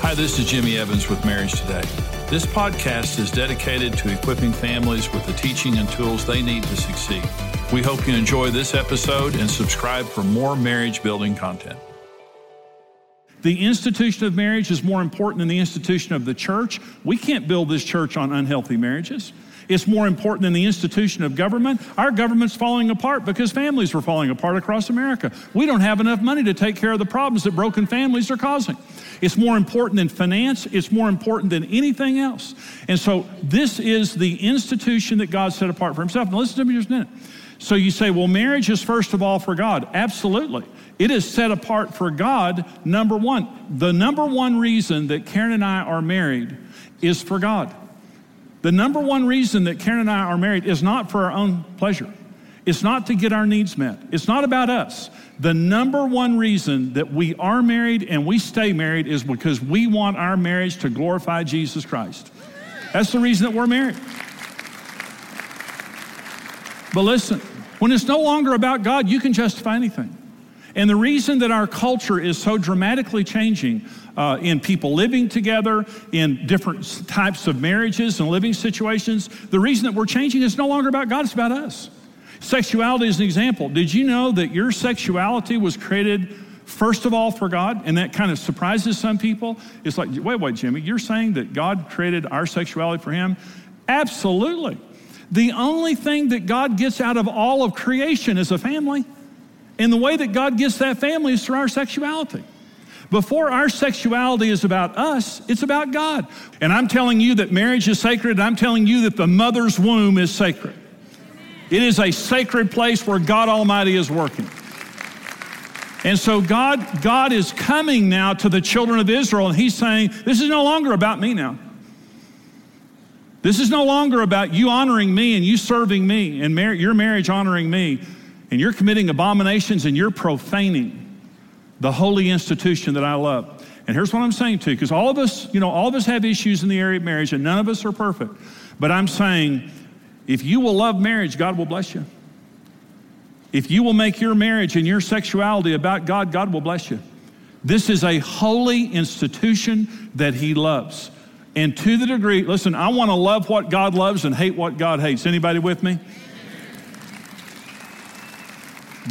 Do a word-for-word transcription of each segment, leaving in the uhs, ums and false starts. Hi, this is Jimmy Evans with Marriage Today. This podcast is dedicated to equipping families with the teaching and tools they need to succeed. We hope you enjoy this episode and subscribe for more marriage-building content. The institution of marriage is more important than the institution of the church. We can't build this church on unhealthy marriages. It's more important than the institution of government. Our government's falling apart because families are falling apart across America. We don't have enough money to take care of the problems that broken families are causing. It's more important than finance. It's more important than anything else. And so this is the institution that God set apart for himself. Now listen to me just a minute. So you say, well, marriage is first of all for God. Absolutely. It is set apart for God, number one. The number one reason that Karen and I are married is for God. The number one reason that Karen and I are married is not for our own pleasure. It's not to get our needs met. It's not about us. The number one reason that we are married and we stay married is because we want our marriage to glorify Jesus Christ. That's the reason that we're married. But listen, when it's no longer about God, you can justify anything. And the reason that our culture is so dramatically changing uh, in people living together, in different types of marriages and living situations, the reason that we're changing is no longer about God, it's about us. Sexuality is an example. Did you know that your sexuality was created first of all for God? And that kind of surprises some people. It's like, wait, wait, Jimmy, you're saying that God created our sexuality for him? Absolutely. The only thing that God gets out of all of creation is a family. And the way that God gets that family is through our sexuality. Before our sexuality is about us, it's about God. And I'm telling you that marriage is sacred, and I'm telling you that the mother's womb is sacred. It is a sacred place where God Almighty is working. And so God, God is coming now to the children of Israel, and he's saying, this is no longer about me now. This is no longer about you honoring me and you serving me and mar- your marriage honoring me. And you're committing abominations and you're profaning the holy institution that I love. And here's what I'm saying to you, because all of us, you know, all of us have issues in the area of marriage and none of us are perfect. But I'm saying, if you will love marriage, God will bless you. If you will make your marriage and your sexuality about God, God will bless you. This is a holy institution that he loves. And to the degree, listen, I want to love what God loves and hate what God hates. Anybody with me?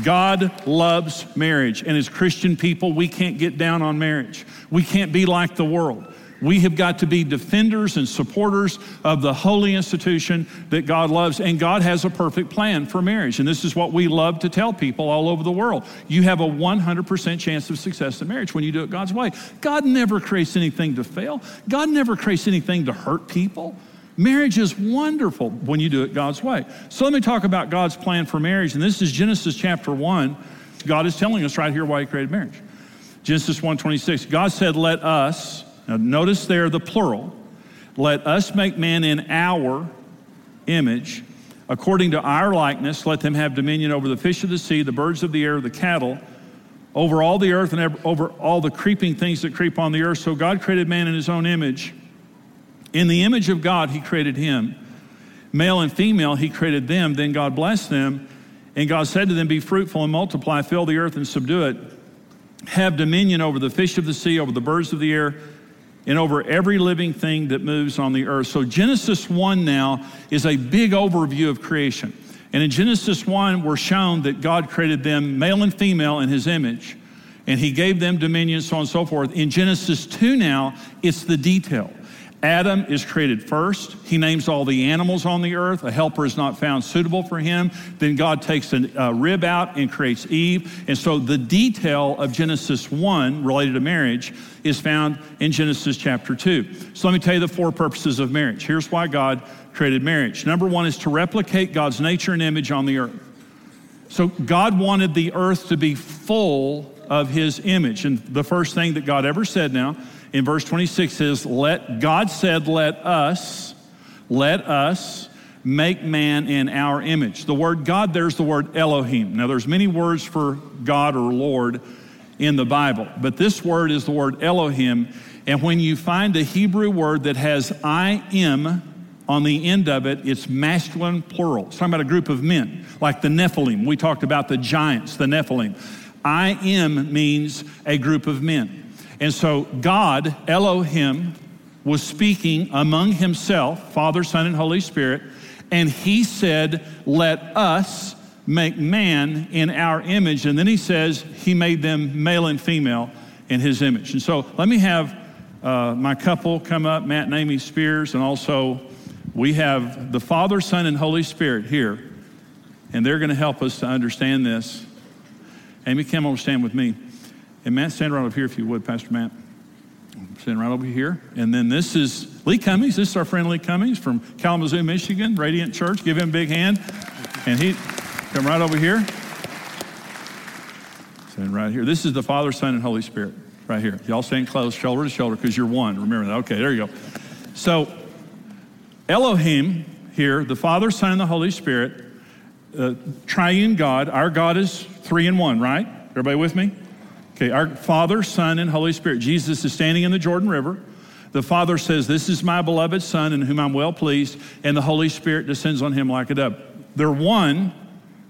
God loves marriage. And as Christian people, we can't get down on marriage. We can't be like the world. We have got to be defenders and supporters of the holy institution that God loves. And God has a perfect plan for marriage. And this is what we love to tell people all over the world. You have a one hundred percent chance of success in marriage when you do it God's way. God never creates anything to fail. God never creates anything to hurt people. Marriage is wonderful when you do it God's way. So let me talk about God's plan for marriage. And this is Genesis chapter one. God is telling us right here why he created marriage. Genesis one twenty-six, God said, let us, now notice there the plural, let us make man in our image, according to our likeness, let them have dominion over the fish of the sea, the birds of the air, the cattle, over all the earth and over all the creeping things that creep on the earth. So God created man in his own image. In the image of God, he created him. Male and female, he created them. Then God blessed them. And God said to them, be fruitful and multiply, fill the earth and subdue it. Have dominion over the fish of the sea, over the birds of the air, and over every living thing that moves on the earth. So Genesis one now is a big overview of creation. And in Genesis one, we're shown that God created them, male and female, in his image. And he gave them dominion, so on and so forth. In Genesis two now, it's the detail. Adam is created first. He names all the animals on the earth. A helper is not found suitable for him. Then God takes a rib out and creates Eve. And so the detail of Genesis one related to marriage is found in Genesis chapter two. So let me tell you the four purposes of marriage. Here's why God created marriage. Number one is to replicate God's nature and image on the earth. So God wanted the earth to be full of his image. And the first thing that God ever said now in verse twenty-six is, "Let God said, let us, let us make man in our image." The word God, there's the word Elohim. Now there's many words for God or Lord in the Bible, but this word is the word Elohim. And when you find a Hebrew word that has I am on the end of it, it's masculine plural. It's talking about a group of men, like the Nephilim. We talked about the giants, the Nephilim. I am means a group of men. And so God, Elohim, was speaking among himself, Father, Son, and Holy Spirit, and he said, "Let us make man in our image." And then he says, he made them male and female in his image. And so let me have uh, my couple come up, Matt and Amy Spears, and also we have the Father, Son, and Holy Spirit here, and they're going to help us to understand this. Amy, come over, stand with me. And Matt, stand right over here if you would, Pastor Matt. Stand right over here. And then this is Lee Cummings. This is our friend Lee Cummings from Kalamazoo, Michigan, Radiant Church. Give him a big hand. And he, come right over here. Stand right here. This is the Father, Son, and Holy Spirit right here. Y'all stand close, shoulder to shoulder, because you're one. Remember that. Okay, there you go. So Elohim here, the Father, Son, and the Holy Spirit, uh, triune God. Our God is three in one, right? Everybody with me? Okay, our Father, Son, and Holy Spirit. Jesus is standing in the Jordan River. The Father says, "This is my beloved Son in whom I'm well pleased," and the Holy Spirit descends on him like a dove. They're one,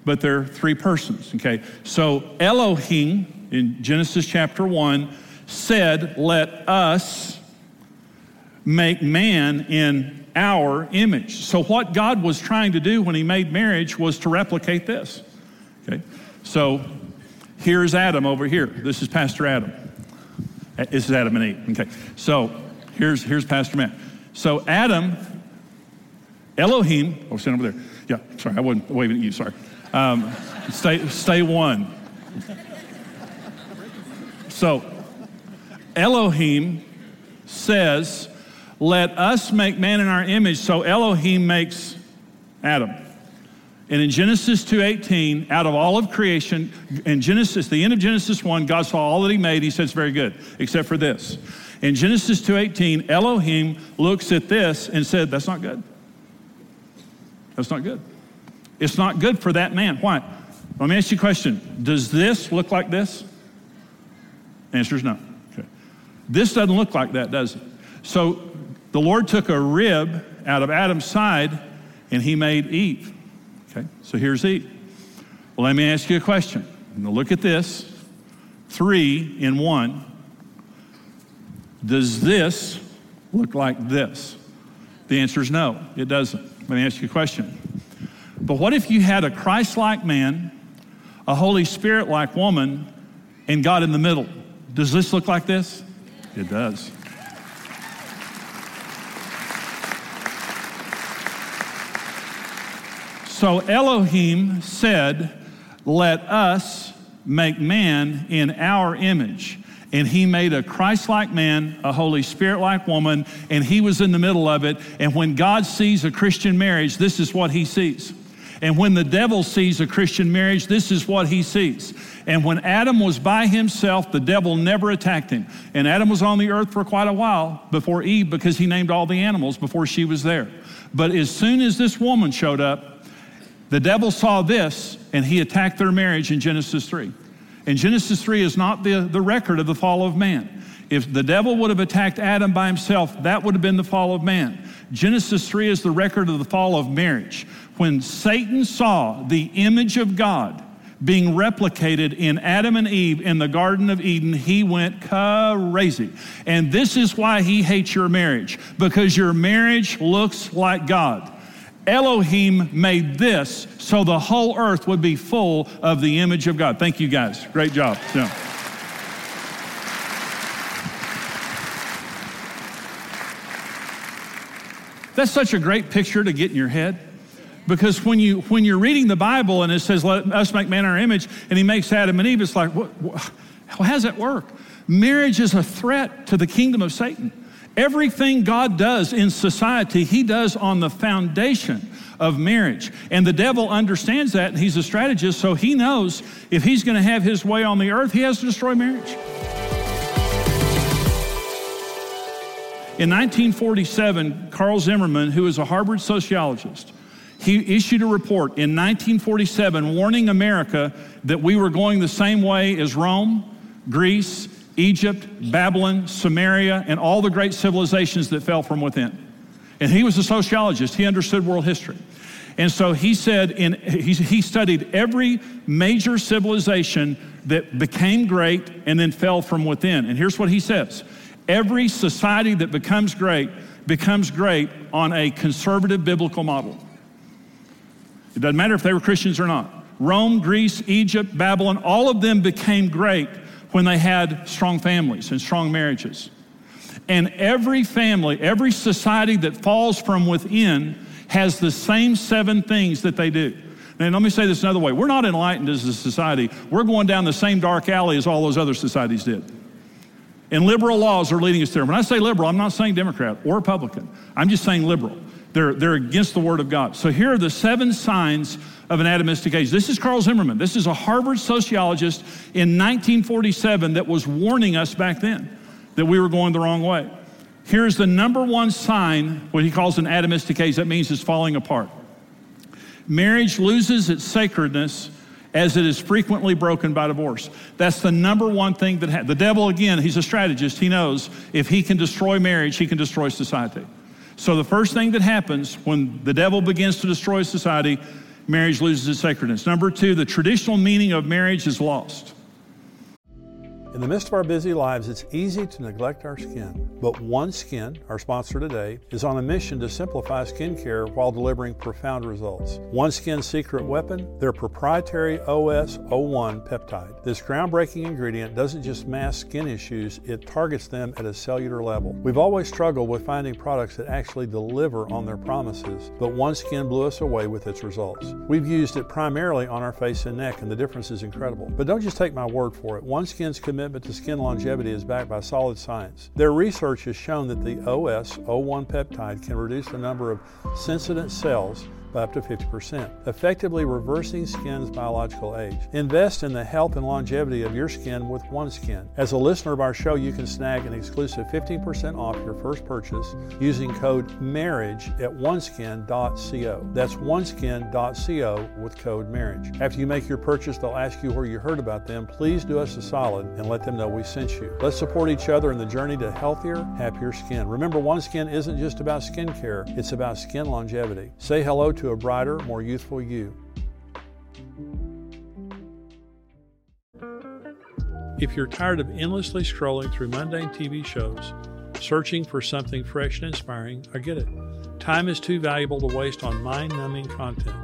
but they're three persons, okay? So Elohim, in Genesis chapter one, said, "Let us make man in our image." So what God was trying to do when he made marriage was to replicate this, okay? So here's Adam over here. This is Pastor Adam. This is Adam and Eve, okay? So here's here's Pastor Matt. So Adam, Elohim, oh, stand over there. Yeah, sorry, I wasn't waving at you, sorry. Um, stay, stay one. So Elohim says, "Let us make man in our image." So Elohim makes Adam. And in Genesis two eighteen, out of all of creation, in Genesis, the end of Genesis one, God saw all that he made. He said, "It's very good," except for this. In Genesis two eighteen, Elohim looks at this and said, "That's not good. That's not good. It's not good for that man." Why? Let me ask you a question. Does this look like this? Answer is no. Okay. This doesn't look like that, does it? So the Lord took a rib out of Adam's side and he made Eve. Okay, so here's Eve. Well, let me ask you a question. Now look at this. Three in one. Does this look like this? The answer is no, it doesn't. Let me ask you a question. But what if you had a Christ-like man, a Holy Spirit-like woman, and God in the middle? Does this look like this? It does. So Elohim said, "Let us make man in our image." And he made a Christ-like man, a Holy Spirit-like woman, and he was in the middle of it. And when God sees a Christian marriage, this is what he sees. And when the devil sees a Christian marriage, this is what he sees. And when Adam was by himself, the devil never attacked him. And Adam was on the earth for quite a while before Eve, because he named all the animals before she was there. But as soon as this woman showed up, the devil saw this and he attacked their marriage in Genesis three. And Genesis three is not the, the record of the fall of man. If the devil would have attacked Adam by himself, that would have been the fall of man. Genesis three is the record of the fall of marriage. When Satan saw the image of God being replicated in Adam and Eve in the Garden of Eden, he went crazy. And this is why he hates your marriage, because your marriage looks like God. Elohim made this so the whole earth would be full of the image of God. Thank you, guys. Great job. Yeah. That's such a great picture to get in your head. Because when, you, when you're reading the Bible and it says, "Let us make man in our image," and he makes Adam and Eve, it's like, what, what, how does that work? Marriage is a threat to the kingdom of Satan. Everything God does in society, he does on the foundation of marriage. And the devil understands that, and he's a strategist, so he knows if he's going to have his way on the earth, he has to destroy marriage. In nineteen forty-seven, Carl Zimmerman, who is a Harvard sociologist, he issued a report in nineteen forty-seven warning America that we were going the same way as Rome, Greece, Egypt, Babylon, Samaria, and all the great civilizations that fell from within. And he was a sociologist. He understood world history. And so he said, in, he, he studied every major civilization that became great and then fell from within. And here's what he says. Every society that becomes great becomes great on a conservative biblical model. It doesn't matter if they were Christians or not. Rome, Greece, Egypt, Babylon, all of them became great when they had strong families and strong marriages. And every family, every society that falls from within has the same seven things that they do. Now, let me say this another way. We're not enlightened as a society. We're going down the same dark alley as all those other societies did. And liberal laws are leading us there. When I say liberal, I'm not saying Democrat or Republican. I'm just saying liberal. They're, they're against the Word of God. So here are the seven signs of an atomistic age. This is Carl Zimmerman. This is a Harvard sociologist in nineteen forty-seven that was warning us back then that we were going the wrong way. Here's the number one sign, what he calls an atomistic age. That means it's falling apart. Marriage loses its sacredness as it is frequently broken by divorce. That's the number one thing that happens. The devil, again, he's a strategist. He knows if he can destroy marriage, he can destroy society. So the first thing that happens when the devil begins to destroy society, marriage loses its sacredness. Number two, the traditional meaning of marriage is lost. In the midst of our busy lives, it's easy to neglect our skin. But OneSkin, our sponsor today, is on a mission to simplify skincare while delivering profound results. OneSkin's secret weapon, their proprietary O S O one peptide. This groundbreaking ingredient doesn't just mask skin issues, it targets them at a cellular level. We've always struggled with finding products that actually deliver on their promises, but OneSkin blew us away with its results. We've used it primarily on our face and neck, and the difference is incredible. But don't just take my word for it. OneSkin's commitment But the skin longevity is backed by solid science. Their research has shown that the O S O one peptide can reduce the number of senescent cells by up to fifty percent, effectively reversing skin's biological age. Invest in the health and longevity of your skin with OneSkin. As a listener of our show, you can snag an exclusive fifteen percent off your first purchase using code MARRIAGE at oneskin dot co. That's oneskin dot co with code MARRIAGE. After you make your purchase, they'll ask you where you heard about them. Please do us a solid and let them know we sent you. Let's support each other in the journey to healthier, happier skin. Remember, OneSkin isn't just about skincare, it's about skin longevity. Say hello to a brighter, more youthful you. If you're tired of endlessly scrolling through mundane T V shows, searching for something fresh and inspiring, I get it. Time is too valuable to waste on mind-numbing content.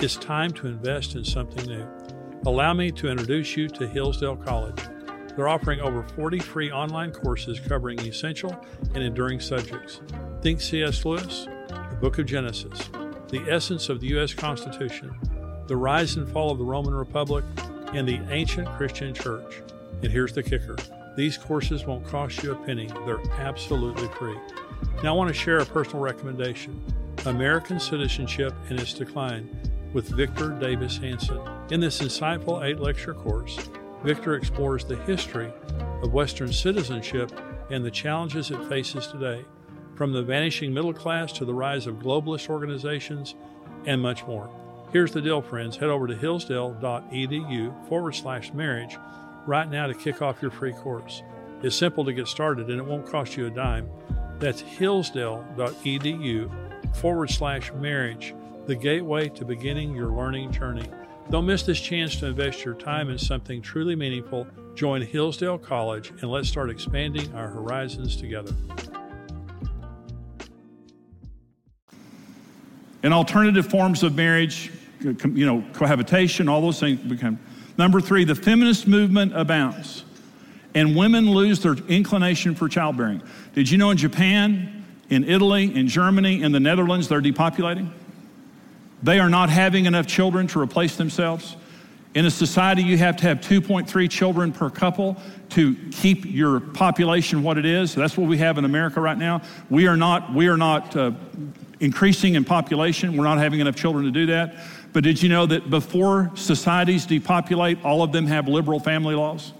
It's time to invest in something new. Allow me to introduce you to Hillsdale College. They're offering over forty free online courses covering essential and enduring subjects. Think C S Lewis, the Book of Genesis, the essence of the U S Constitution, the rise and fall of the Roman Republic, and the ancient Christian church. And here's the kicker. These courses won't cost you a penny. They're absolutely free. Now I want to share a personal recommendation, American Citizenship and Its Decline, with Victor Davis Hansen. In this insightful eight-lecture course, Victor explores the history of Western citizenship and the challenges it faces today, from the vanishing middle class to the rise of globalist organizations, and much more. Here's the deal, friends. Head over to hillsdale.edu forward slash marriage right now to kick off your free course. It's simple to get started, and it won't cost you a dime. That's hillsdale.edu forward slash marriage, the gateway to beginning your learning journey. Don't miss this chance to invest your time in something truly meaningful. Join Hillsdale College, and let's start expanding our horizons together. And alternative forms of marriage, you know, cohabitation, all those things become. Number three, the feminist movement abounds, and women lose their inclination for childbearing. Did you know in Japan, in Italy, in Germany, in the Netherlands, they're depopulating? They are not having enough children to replace themselves. In a society, you have to have two point three children per couple to keep your population what it is. That's what we have in America right now. We are not, we are not, uh, increasing in population. We're not having enough children to do that. But did you know that before societies depopulate, all of them have liberal family laws?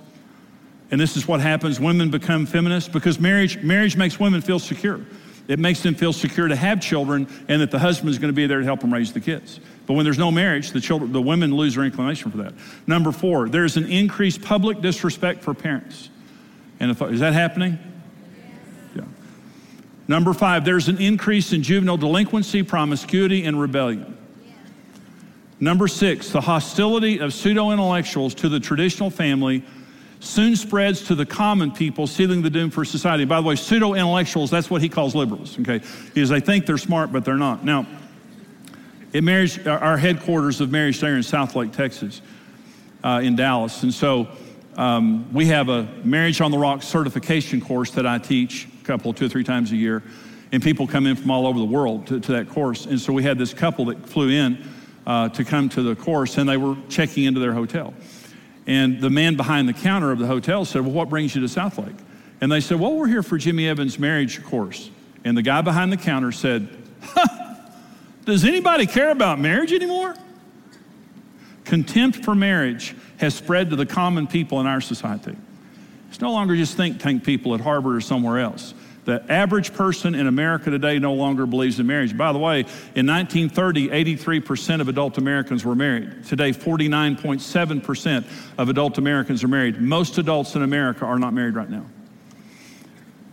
And this is what happens. Women become feminists because marriage marriage makes women feel secure. It makes them feel secure to have children and that the husband is going to be there to help them raise the kids. But when there's no marriage, the children, the women lose their inclination for that. Number four, there's an increased public disrespect for parents. And is that happening? Yeah. Number five, there's an increase in juvenile delinquency, promiscuity, and rebellion. Number six, the hostility of pseudo-intellectuals to the traditional family soon spreads to the common people, sealing the doom for society. By the way, pseudo-intellectuals, that's what he calls liberals, okay? Because they think they're smart, but they're not. Now, at marriage, our headquarters of Marriage Today in Southlake, Texas, uh, in Dallas. And so um, we have a Marriage on the Rocks certification course that I teach a couple, two or three times a year. And people come in from all over the world to, to that course. And so we had this couple that flew in uh, to come to the course, and they were checking into their hotel. And the man behind the counter of the hotel said, well, what brings you to Southlake? And they said, well, we're here for Jimmy Evans' marriage course. And the guy behind the counter said, ha, does anybody care about marriage anymore? Contempt for marriage has spread to the common people in our society. It's no longer just think tank people at Harvard or somewhere else. The average person in America today no longer believes in marriage. By the way, in nineteen thirty, eighty-three percent of adult Americans were married. Today, forty-nine point seven percent of adult Americans are married. Most adults in America are not married right now.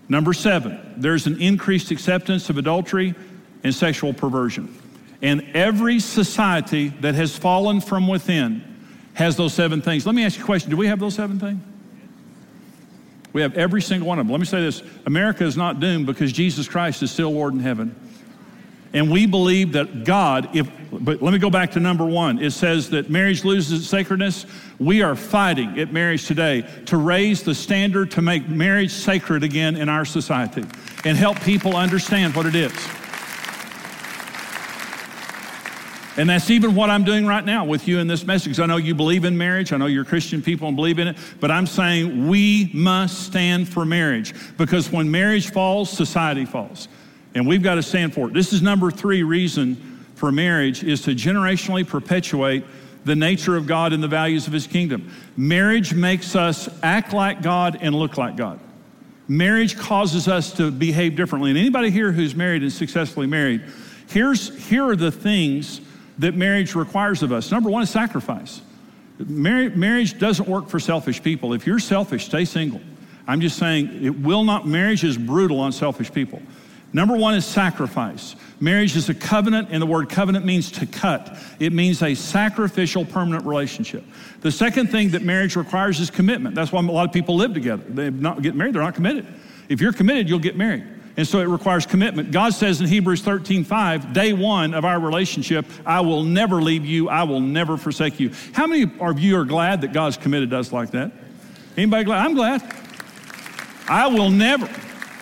Number seven, there's an increased acceptance of adultery and sexual perversion. And every society that has fallen from within has those seven things. Let me ask you a question. Do we have those seven things? We have every single one of them. Let me say this. America is not doomed because Jesus Christ is still Lord in heaven. And we believe that God, if, but let me go back to number one. It says that marriage loses its sacredness. We are fighting at Marriage Today to raise the standard to make marriage sacred again in our society and help people understand what it is. And that's even what I'm doing right now with you in this message. I know you believe in marriage. I know you're Christian people and believe in it. But I'm saying we must stand for marriage because when marriage falls, society falls. And we've got to stand for it. This is number three reason for marriage is to generationally perpetuate the nature of God and the values of his kingdom. Marriage makes us act like God and look like God. Marriage causes us to behave differently. And anybody here who's married and successfully married, here's here are the things that marriage requires of us. Number one is sacrifice. Mar- marriage doesn't work for selfish people. If you're selfish, stay single. I'm just saying it will not, marriage is brutal on selfish people. Number one is sacrifice. Marriage is a covenant, and the word covenant means to cut. It means a sacrificial, permanent relationship. The second thing that marriage requires is commitment. That's why a lot of people live together. They not get married, they're not committed. If you're committed, you'll get married. And so it requires commitment. God says in Hebrews thirteen five, day one of our relationship, I will never leave you. I will never forsake you. How many of you are glad that God's committed us like that? Anybody glad? I'm glad. I will never.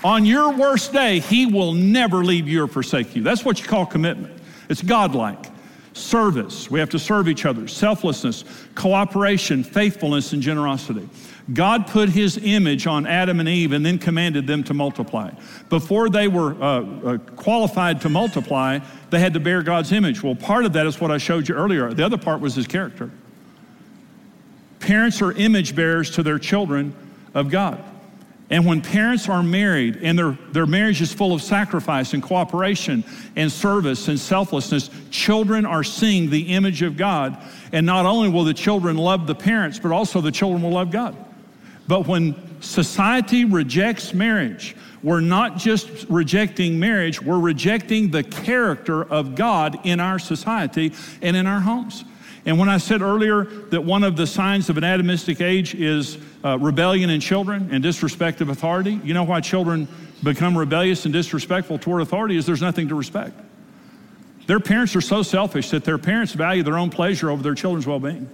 On your worst day, he will never leave you or forsake you. That's what you call commitment. It's godlike. Service. We have to serve each other. Selflessness, cooperation, faithfulness, and generosity. God put his image on Adam and Eve and then commanded them to multiply. Before they were uh, uh, qualified to multiply, they had to bear God's image. Well, part of that is what I showed you earlier. The other part was his character. Parents are image bearers to their children of God. And when parents are married and their, their marriage is full of sacrifice and cooperation and service and selflessness, children are seeing the image of God. And not only will the children love the parents, but also the children will love God. But when society rejects marriage, we're not just rejecting marriage, we're rejecting the character of God in our society and in our homes. And when I said earlier that one of the signs of an atomistic age is uh, rebellion in children and disrespect of authority, you know why children become rebellious and disrespectful toward authority is there's nothing to respect. Their parents are so selfish that their parents value their own pleasure over their children's well-being.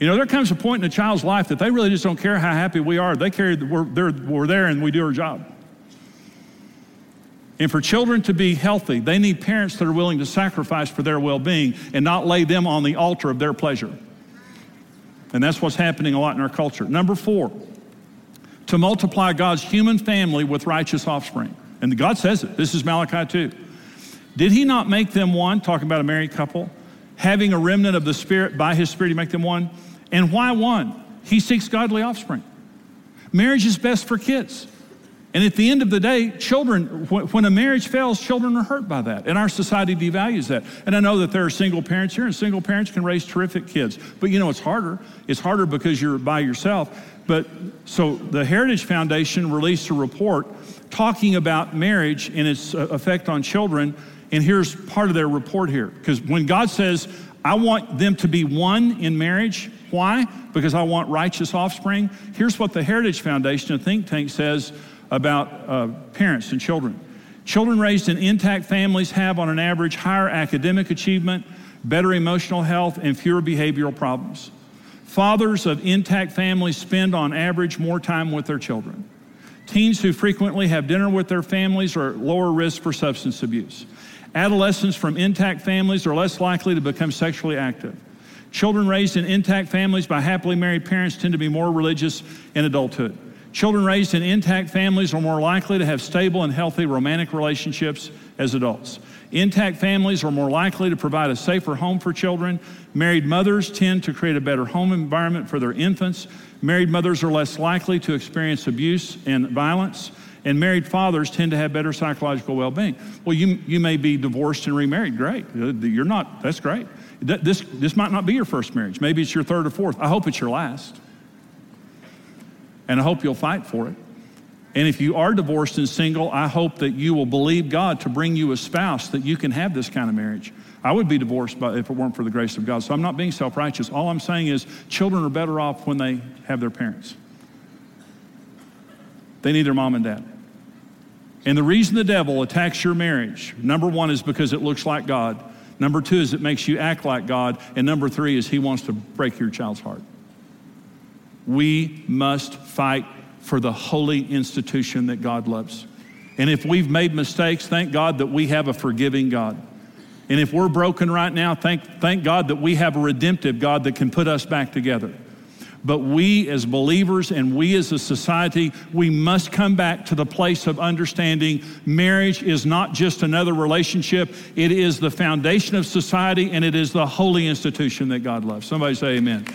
You know, there comes a point in a child's life that they really just don't care how happy we are. They care that we're, we're there and we do our job. And for children to be healthy, they need parents that are willing to sacrifice for their well-being and not lay them on the altar of their pleasure. And that's what's happening a lot in our culture. Number four, to multiply God's human family with righteous offspring. And God says it. This is Malachi two. Did he not make them one? Talking about a married couple. Having a remnant of the Spirit, by his Spirit he make them one. And why one? He seeks godly offspring. Marriage is best for kids. And at the end of the day, children, when a marriage fails, children are hurt by that. And our society devalues that. And I know that there are single parents here, and single parents can raise terrific kids. But you know, it's harder. It's harder because you're by yourself. But so the Heritage Foundation released a report talking about marriage and its effect on children. And here's part of their report here. Because when God says, I want them to be one in marriage, why? Because I want righteous offspring. Here's what the Heritage Foundation, a think tank, says about uh, parents and children. Children raised in intact families have, on an average, higher academic achievement, better emotional health, and fewer behavioral problems. Fathers of intact families spend, on average, more time with their children. Teens who frequently have dinner with their families are at lower risk for substance abuse. Adolescents from intact families are less likely to become sexually active. Children raised in intact families by happily married parents tend to be more religious in adulthood. Children raised in intact families are more likely to have stable and healthy romantic relationships as adults. Intact families are more likely to provide a safer home for children. Married mothers tend to create a better home environment for their infants. Married mothers are less likely to experience abuse and violence. And married fathers tend to have better psychological well-being. Well, you you may be divorced and remarried. Great. You're not. That's great. This, this might not be your first marriage. Maybe it's your third or fourth. I hope it's your last. And I hope you'll fight for it. And if you are divorced and single, I hope that you will believe God to bring you a spouse that you can have this kind of marriage. I would be divorced by, if it weren't for the grace of God. So I'm not being self-righteous. All I'm saying is children are better off when they have their parents. They need their mom and dad. And the reason the devil attacks your marriage, number one, is because it looks like God. Number two is it makes you act like God. And number three is he wants to break your child's heart. We must fight for the holy institution that God loves. And if we've made mistakes, thank God that we have a forgiving God. And if we're broken right now, thank, thank God that we have a redemptive God that can put us back together. But we as believers and we as a society, we must come back to the place of understanding marriage is not just another relationship. It is the foundation of society, and it is the holy institution that God loves. Somebody say amen.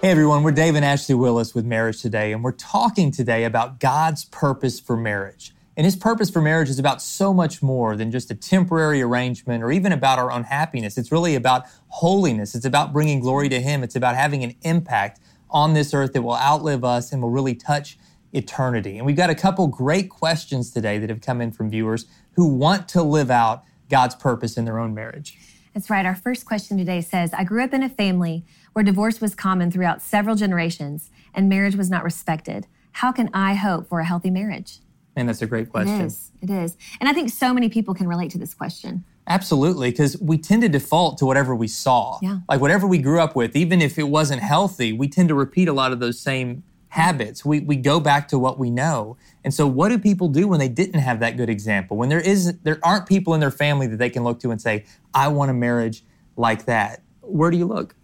Hey everyone, we're Dave and Ashley Willis with Marriage Today, and we're talking today about God's purpose for marriage. And his purpose for marriage is about so much more than just a temporary arrangement or even about our unhappiness. It's really about holiness. It's about bringing glory to him. It's about having an impact on this earth that will outlive us and will really touch eternity. And we've got a couple great questions today that have come in from viewers who want to live out God's purpose in their own marriage. That's right. Our first question today says, I grew up in a family where divorce was common throughout several generations and marriage was not respected. How can I hope for a healthy marriage? And that's a great question. It is. It is. And I think so many people can relate to this question. Absolutely, because we tend to default to whatever we saw. Yeah. Like whatever we grew up with, even if it wasn't healthy, we tend to repeat a lot of those same habits. We we go back to what we know. And so what do people do when they didn't have that good example? When there is there aren't people in their family that they can look to and say, I want a marriage like that. Where do you look?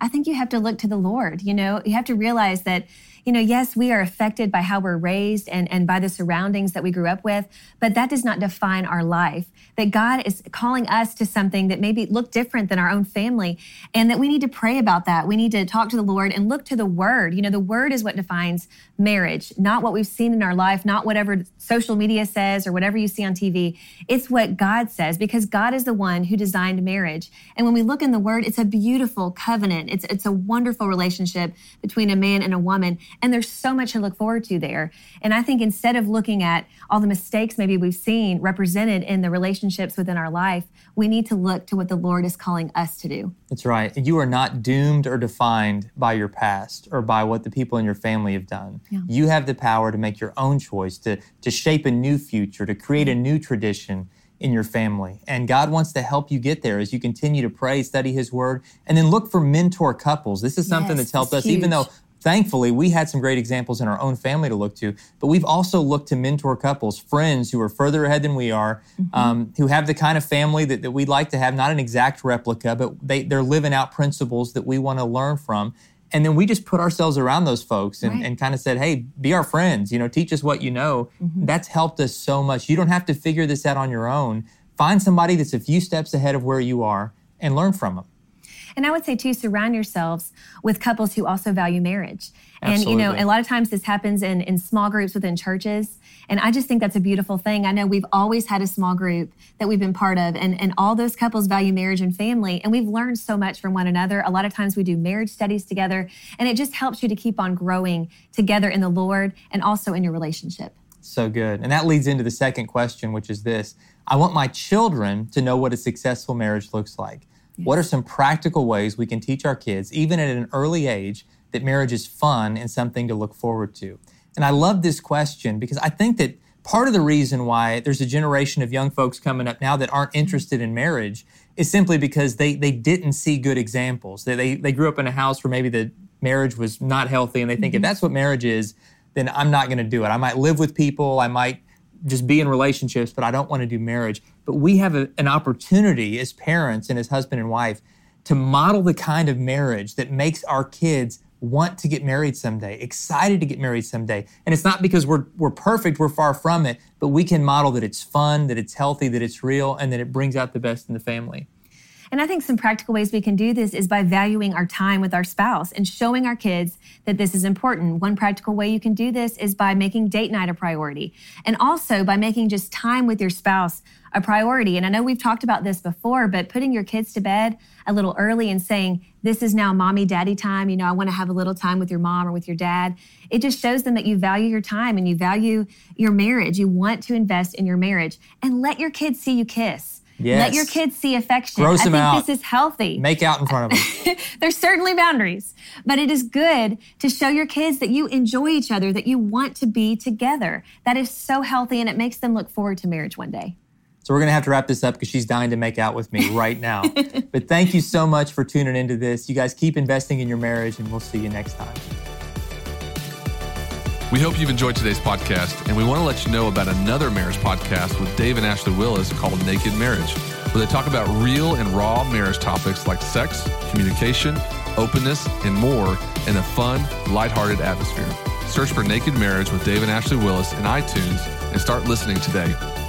I think you have to look to the Lord. You know, you have to realize that, you know, yes, we are affected by how we're raised and, and by the surroundings that we grew up with, but that does not define our life. That God is calling us to something that maybe looked different than our own family, and that we need to pray about that. We need to talk to the Lord and look to the Word. You know, the Word is what defines marriage, not what we've seen in our life, not whatever social media says or whatever you see on T V. It's what God says, because God is the one who designed marriage. And when we look in the Word, it's a beautiful covenant. It's, it's a wonderful relationship between a man and a woman. And there's so much to look forward to there. And I think instead of looking at all the mistakes maybe we've seen represented in the relationships within our life, we need to look to what the Lord is calling us to do. That's right. You are not doomed or defined by your past or by what the people in your family have done. Yeah. You have the power to make your own choice, to, to shape a new future, to create a new tradition in your family. And God wants to help you get there as you continue to pray, study his word, and then look for mentor couples. This is something yes, that's helped us, huge. Even though thankfully, we had some great examples in our own family to look to, but we've also looked to mentor couples, friends who are further ahead than we are, mm-hmm. um, who have the kind of family that, that we'd like to have, not an exact replica, but they, they're living out principles that we want to learn from. And then we just put ourselves around those folks and, right. and kind of said, hey, be our friends, you know, teach us what you know. Mm-hmm. That's helped us so much. You don't have to figure this out on your own. Find somebody that's a few steps ahead of where you are and learn from them. And I would say, too, surround yourselves with couples who also value marriage. Absolutely. And, you know, a lot of times this happens in, in small groups within churches. And I just think that's a beautiful thing. I know we've always had a small group that we've been part of. And, and all those couples value marriage and family. And we've learned so much from one another. A lot of times we do marriage studies together. And it just helps you to keep on growing together in the Lord and also in your relationship. So good. And that leads into the second question, which is this. I want my children to know what a successful marriage looks like. What are some practical ways we can teach our kids, even at an early age, that marriage is fun and something to look forward to? And I love this question because I think that part of the reason why there's a generation of young folks coming up now that aren't interested in marriage is simply because they they didn't see good examples. They they, they grew up in a house where maybe the marriage was not healthy, and they think, mm-hmm. if that's what marriage is, then I'm not going to do it. I might live with people, I might just be in relationships, but I don't want to do marriage. But we have a, an opportunity as parents and as husband and wife to model the kind of marriage that makes our kids want to get married someday, excited to get married someday. And it's not because we're we're perfect, we're far from it, but we can model that it's fun, that it's healthy, that it's real, and that it brings out the best in the family. And I think some practical ways we can do this is by valuing our time with our spouse and showing our kids that this is important. One practical way you can do this is by making date night a priority, and also by making just time with your spouse a priority. And I know we've talked about this before, but putting your kids to bed a little early and saying, this is now mommy, daddy time. You know, I want to have a little time with your mom or with your dad. It just shows them that you value your time and you value your marriage. You want to invest in your marriage, and let your kids see you kiss. Yes. Let your kids see affection. Gross I think out. This is healthy. Make out in front of them. There's certainly boundaries, but it is good to show your kids that you enjoy each other, that you want to be together. That is so healthy, and it makes them look forward to marriage one day. So we're going to have to wrap this up because she's dying to make out with me right now. But thank you so much for tuning into this. You guys keep investing in your marriage, and we'll see you next time. We hope you've enjoyed today's podcast, and we want to let you know about another marriage podcast with Dave and Ashley Willis called Naked Marriage, where they talk about real and raw marriage topics like sex, communication, openness, and more in a fun, lighthearted atmosphere. Search for Naked Marriage with Dave and Ashley Willis in iTunes and start listening today.